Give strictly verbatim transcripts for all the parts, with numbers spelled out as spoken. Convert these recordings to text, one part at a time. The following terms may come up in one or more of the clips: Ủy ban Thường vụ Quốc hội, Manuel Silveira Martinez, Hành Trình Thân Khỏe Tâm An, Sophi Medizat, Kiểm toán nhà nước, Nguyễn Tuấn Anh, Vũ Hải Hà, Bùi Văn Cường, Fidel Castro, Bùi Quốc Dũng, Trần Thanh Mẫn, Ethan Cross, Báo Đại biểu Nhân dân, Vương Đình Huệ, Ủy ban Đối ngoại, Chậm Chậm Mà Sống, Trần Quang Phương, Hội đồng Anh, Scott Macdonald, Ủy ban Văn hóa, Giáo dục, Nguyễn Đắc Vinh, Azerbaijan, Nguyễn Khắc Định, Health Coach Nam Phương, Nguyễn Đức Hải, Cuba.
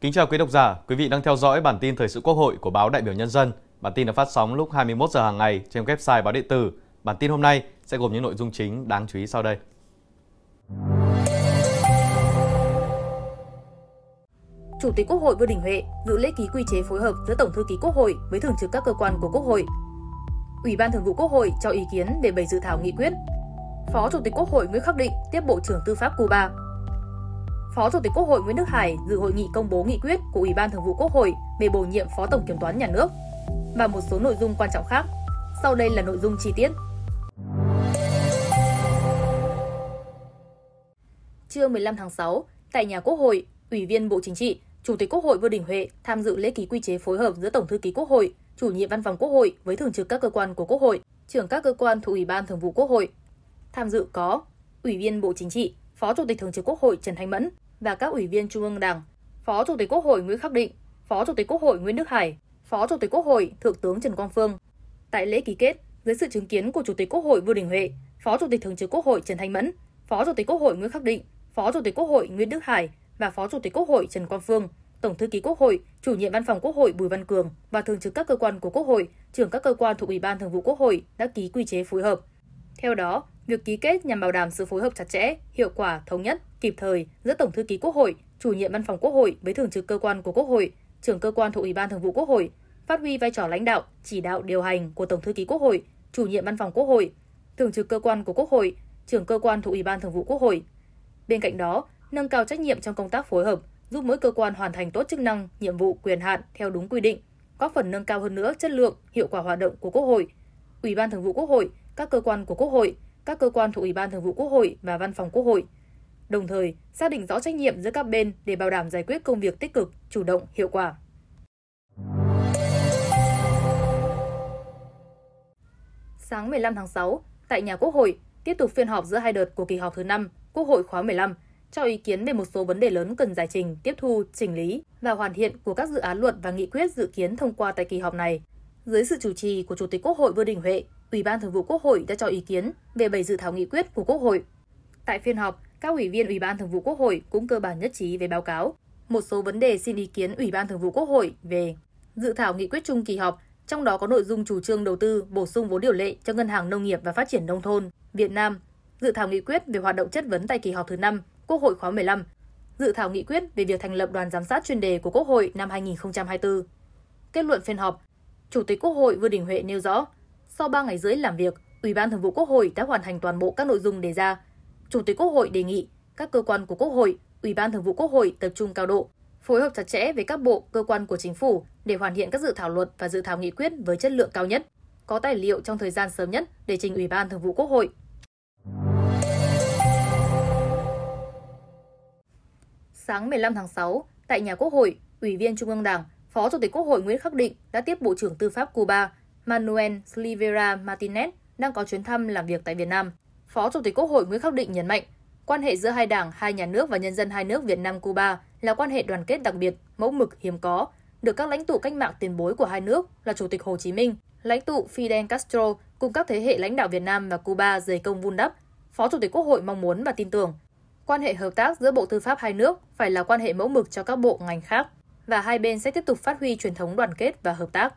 Kính chào quý độc giả, quý vị đang theo dõi bản tin thời sự Quốc hội của Báo Đại biểu Nhân dân. Bản tin được phát sóng lúc hai mươi mốt giờ hàng ngày trên website báo điện tử. Bản tin hôm nay sẽ gồm những nội dung chính đáng chú ý sau đây. Chủ tịch Quốc hội Vương Đình Huệ dự lễ ký quy chế phối hợp giữa Tổng thư ký Quốc hội với thường trực các cơ quan của Quốc hội. Ủy ban Thường vụ Quốc hội cho ý kiến về bảy dự thảo nghị quyết. Phó Chủ tịch Quốc hội Nguyễn Khắc Định tiếp Bộ trưởng Tư pháp Cuba. Phó Chủ tịch Quốc hội Nguyễn Đức Hải dự hội nghị công bố nghị quyết của Ủy ban Thường vụ Quốc hội về bổ nhiệm Phó Tổng Kiểm toán Nhà nước và một số nội dung quan trọng khác. Sau đây là nội dung chi tiết. Trưa mười lăm tháng sáu, tại nhà Quốc hội, Ủy viên Bộ Chính trị, Chủ tịch Quốc hội Vương Đình Huệ tham dự lễ ký quy chế phối hợp giữa Tổng thư ký Quốc hội, Chủ nhiệm Văn phòng Quốc hội với thường trực các cơ quan của Quốc hội, trưởng các cơ quan thuộc Ủy ban Thường vụ Quốc hội. Tham dự có Ủy viên Bộ Chính trị, Phó Chủ tịch Thường trực Quốc hội Trần Thanh Mẫn và các Ủy viên Trung ương Đảng, Phó Chủ tịch Quốc hội Nguyễn Khắc Định, Phó Chủ tịch Quốc hội Nguyễn Đức Hải, Phó Chủ tịch Quốc hội Thượng tướng Trần Quang Phương. Tại lễ ký kết, dưới sự chứng kiến của Chủ tịch Quốc hội Vương Đình Huệ, Phó Chủ tịch Thường trực Quốc hội Trần Thanh Mẫn, Phó Chủ tịch Quốc hội Nguyễn Khắc Định, Phó Chủ tịch Quốc hội Nguyễn Đức Hải và Phó Chủ tịch Quốc hội Trần Quang Phương, Tổng thư ký Quốc hội, Chủ nhiệm Văn phòng Quốc hội Bùi Văn Cường và thường trực các cơ quan của Quốc hội, trưởng các cơ quan thuộc Ủy ban Thường vụ Quốc hội đã ký quy chế phối hợp. Theo đó, việc ký kết nhằm bảo đảm sự phối hợp chặt chẽ, hiệu quả, thống nhất, kịp thời giữa Tổng thư ký Quốc hội, Chủ nhiệm Văn phòng Quốc hội với thường trực cơ quan của Quốc hội, trưởng cơ quan thuộc Ủy ban Thường vụ Quốc hội, phát huy vai trò lãnh đạo, chỉ đạo điều hành của Tổng thư ký Quốc hội, Chủ nhiệm Văn phòng Quốc hội, thường trực cơ quan của Quốc hội, trưởng cơ quan thuộc Ủy ban Thường vụ Quốc hội. Bên cạnh đó, nâng cao trách nhiệm trong công tác phối hợp, giúp mỗi cơ quan hoàn thành tốt chức năng, nhiệm vụ, quyền hạn theo đúng quy định, góp phần nâng cao hơn nữa chất lượng, hiệu quả hoạt động của Quốc hội, Ủy ban Thường vụ Quốc hội, các cơ quan của Quốc hội, các cơ quan thuộc Ủy ban Thường vụ Quốc hội và Văn phòng Quốc hội. Đồng thời, xác định rõ trách nhiệm giữa các bên để bảo đảm giải quyết công việc tích cực, chủ động, hiệu quả. Sáng mười lăm tháng sáu, tại nhà Quốc hội, tiếp tục phiên họp giữa hai đợt của kỳ họp thứ năm, Quốc hội khóa mười lăm, cho ý kiến về một số vấn đề lớn cần giải trình, tiếp thu, chỉnh lý và hoàn thiện của các dự án luật và nghị quyết dự kiến thông qua tại kỳ họp này. Dưới sự chủ trì của Chủ tịch Quốc hội Vương Đình Huệ, Ủy ban Thường vụ Quốc hội đã cho ý kiến về bảy dự thảo nghị quyết của Quốc hội. Tại phiên họp, các ủy viên Ủy ban Thường vụ Quốc hội cũng cơ bản nhất trí về báo cáo. Một số vấn đề xin ý kiến Ủy ban Thường vụ Quốc hội về dự thảo nghị quyết chung kỳ họp, trong đó có nội dung chủ trương đầu tư bổ sung vốn điều lệ cho Ngân hàng Nông nghiệp và Phát triển Nông thôn Việt Nam, dự thảo nghị quyết về hoạt động chất vấn tại kỳ họp thứ năm, Quốc hội khóa mười lăm, dự thảo nghị quyết về việc thành lập đoàn giám sát chuyên đề của Quốc hội năm hai nghìn không trăm hai mươi tư. Kết luận phiên họp, Chủ tịch Quốc hội Vương Đình Huệ nêu rõ, sau ba ngày rưỡi làm việc, Ủy ban Thường vụ Quốc hội đã hoàn thành toàn bộ các nội dung đề ra. Chủ tịch Quốc hội đề nghị các cơ quan của Quốc hội, Ủy ban Thường vụ Quốc hội tập trung cao độ, phối hợp chặt chẽ với các bộ, cơ quan của Chính phủ để hoàn thiện các dự thảo luật và dự thảo nghị quyết với chất lượng cao nhất, có tài liệu trong thời gian sớm nhất để trình Ủy ban Thường vụ Quốc hội. Sáng mười lăm tháng sáu, tại nhà Quốc hội, Ủy viên Trung ương Đảng, Phó Chủ tịch Quốc hội Nguyễn Khắc Định đã tiếp Bộ trưởng Tư pháp Cuba Manuel Silveira Martinez đang có chuyến thăm làm việc tại Việt Nam. Phó Chủ tịch Quốc hội Nguyễn Khắc Định nhấn mạnh, quan hệ giữa hai đảng, hai nhà nước và nhân dân hai nước Việt Nam-Cuba là quan hệ đoàn kết đặc biệt, mẫu mực hiếm có, được các lãnh tụ cách mạng tiền bối của hai nước là Chủ tịch Hồ Chí Minh, lãnh tụ Fidel Castro cùng các thế hệ lãnh đạo Việt Nam và Cuba dày công vun đắp. Phó Chủ tịch Quốc hội mong muốn và tin tưởng, quan hệ hợp tác giữa Bộ Tư pháp hai nước phải là quan hệ mẫu mực cho các bộ ngành khác và hai bên sẽ tiếp tục phát huy truyền thống đoàn kết và hợp tác.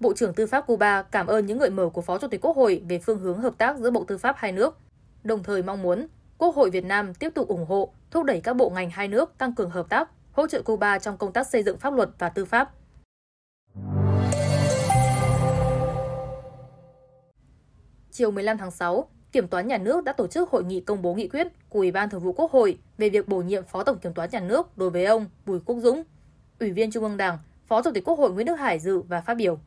Bộ trưởng Tư pháp Cuba cảm ơn những gợi mở của Phó Chủ tịch Quốc hội về phương hướng hợp tác giữa Bộ Tư pháp hai nước, đồng thời mong muốn Quốc hội Việt Nam tiếp tục ủng hộ, thúc đẩy các bộ ngành hai nước tăng cường hợp tác, hỗ trợ Cuba trong công tác xây dựng pháp luật và tư pháp. Chiều mười lăm tháng sáu, Kiểm toán Nhà nước đã tổ chức hội nghị công bố nghị quyết của Ủy ban Thường vụ Quốc hội về việc bổ nhiệm Phó Tổng Kiểm toán Nhà nước đối với ông Bùi Quốc Dũng, Ủy viên Trung ương Đảng, Phó Chủ tịch Quốc hội Nguyễn Đức Hải dự và phát biểu.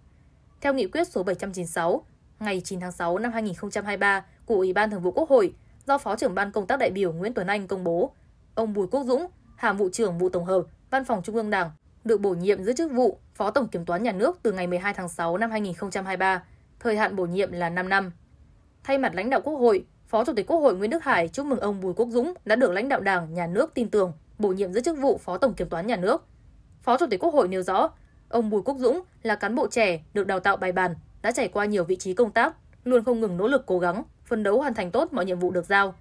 Theo nghị quyết số bảy trăm chín mươi sáu ngày chín tháng sáu năm hai nghìn không trăm hai mươi ba của Ủy ban Thường vụ Quốc hội do Phó trưởng ban công tác đại biểu Nguyễn Tuấn Anh công bố, ông Bùi Quốc Dũng, Hàm vụ trưởng vụ tổng hợp, Văn phòng Trung ương Đảng, được bổ nhiệm giữ chức vụ Phó Tổng Kiểm toán Nhà nước từ ngày mười hai tháng sáu năm hai nghìn không trăm hai mươi ba, thời hạn bổ nhiệm là năm năm. Thay mặt lãnh đạo Quốc hội, Phó Chủ tịch Quốc hội Nguyễn Đức Hải chúc mừng ông Bùi Quốc Dũng đã được lãnh đạo Đảng, Nhà nước tin tưởng bổ nhiệm giữ chức vụ Phó Tổng Kiểm toán Nhà nước. Phó Chủ tịch Quốc hội nêu rõ, ông Bùi Quốc Dũng là cán bộ trẻ, được đào tạo bài bản, đã trải qua nhiều vị trí công tác, luôn không ngừng nỗ lực cố gắng, phấn đấu hoàn thành tốt mọi nhiệm vụ được giao.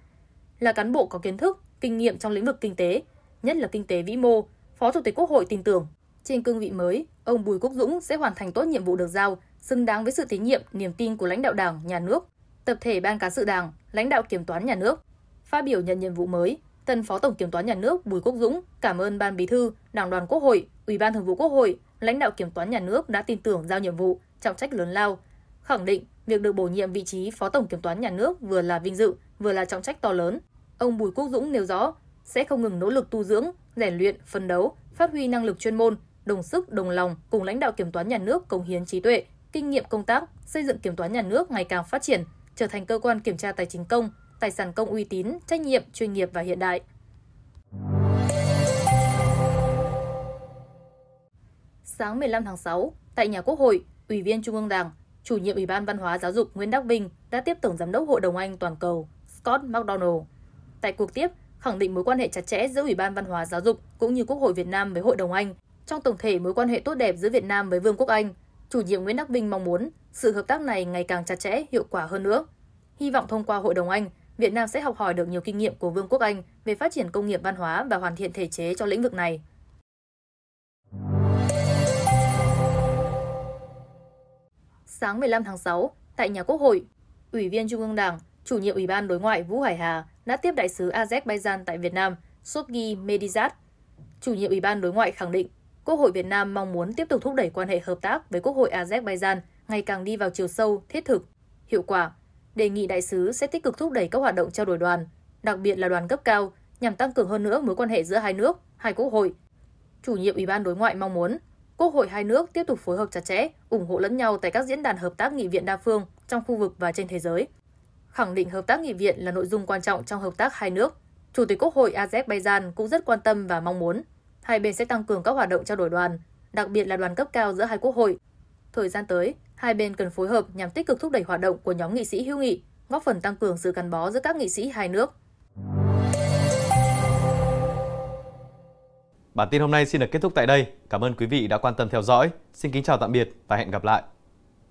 Là cán bộ có kiến thức, kinh nghiệm trong lĩnh vực kinh tế, nhất là kinh tế vĩ mô, Phó Chủ tịch Quốc hội tin tưởng, trên cương vị mới, ông Bùi Quốc Dũng sẽ hoàn thành tốt nhiệm vụ được giao, xứng đáng với sự tín nhiệm, niềm tin của lãnh đạo Đảng, Nhà nước, tập thể Ban Cán sự Đảng, lãnh đạo Kiểm toán Nhà nước. Phát biểu nhận nhiệm vụ mới, tân Phó Tổng Kiểm toán Nhà nước Bùi Quốc Dũng cảm ơn Ban Bí thư, Đảng đoàn Quốc hội, Ủy ban Thường vụ Quốc hội, lãnh đạo Kiểm toán Nhà nước đã tin tưởng giao nhiệm vụ, trọng trách lớn lao. Khẳng định việc được bổ nhiệm vị trí Phó Tổng Kiểm toán Nhà nước vừa là vinh dự, vừa là trọng trách to lớn. Ông Bùi Quốc Dũng nêu rõ sẽ không ngừng nỗ lực tu dưỡng, rèn luyện, phấn đấu, phát huy năng lực chuyên môn, đồng sức, đồng lòng cùng lãnh đạo Kiểm toán Nhà nước cống hiến trí tuệ, kinh nghiệm công tác, xây dựng Kiểm toán Nhà nước ngày càng phát triển, trở thành cơ quan kiểm tra tài chính công, tài sản công uy tín, trách nhiệm, chuyên nghiệp và hiện đại. Sáng mười lăm tháng sáu, tại nhà Quốc hội, Ủy viên Trung ương Đảng, Chủ nhiệm Ủy ban Văn hóa Giáo dục Nguyễn Đắc Vinh đã tiếp Tổng Giám đốc Hội đồng Anh toàn cầu Scott Macdonald. Tại cuộc tiếp, khẳng định mối quan hệ chặt chẽ giữa Ủy ban Văn hóa Giáo dục cũng như Quốc hội Việt Nam với Hội đồng Anh. Trong tổng thể mối quan hệ tốt đẹp giữa Việt Nam với Vương quốc Anh, Chủ nhiệm Nguyễn Đắc Vinh mong muốn sự hợp tác này ngày càng chặt chẽ, hiệu quả hơn nữa. Hy vọng thông qua Hội đồng Anh, Việt Nam sẽ học hỏi được nhiều kinh nghiệm của Vương quốc Anh về phát triển công nghiệp văn hóa và hoàn thiện thể chế cho lĩnh vực này. Sáng mười lăm tháng sáu, tại nhà Quốc hội, Ủy viên Trung ương Đảng, Chủ nhiệm Ủy ban Đối ngoại Vũ Hải Hà đã tiếp Đại sứ Azerbaijan tại Việt Nam, Sophi Medizat. Chủ nhiệm Ủy ban Đối ngoại khẳng định, Quốc hội Việt Nam mong muốn tiếp tục thúc đẩy quan hệ hợp tác với Quốc hội Azerbaijan ngày càng đi vào chiều sâu, thiết thực, hiệu quả. Đề nghị đại sứ sẽ tích cực thúc đẩy các hoạt động trao đổi đoàn, đặc biệt là đoàn cấp cao, nhằm tăng cường hơn nữa mối quan hệ giữa hai nước, hai quốc hội. Chủ nhiệm Ủy ban Đối ngoại mong muốn Quốc hội hai nước tiếp tục phối hợp chặt chẽ, ủng hộ lẫn nhau tại các diễn đàn hợp tác nghị viện đa phương trong khu vực và trên thế giới. Khẳng định hợp tác nghị viện là nội dung quan trọng trong hợp tác hai nước, Chủ tịch Quốc hội Azerbaijan cũng rất quan tâm và mong muốn hai bên sẽ tăng cường các hoạt động trao đổi đoàn, đặc biệt là đoàn cấp cao giữa hai quốc hội. Thời gian tới, hai bên cần phối hợp nhằm tích cực thúc đẩy hoạt động của nhóm nghị sĩ hữu nghị, góp phần tăng cường sự gắn bó giữa các nghị sĩ hai nước. Bản tin hôm nay xin được kết thúc tại đây. Cảm ơn quý vị đã quan tâm theo dõi. Xin kính chào tạm biệt và hẹn gặp lại.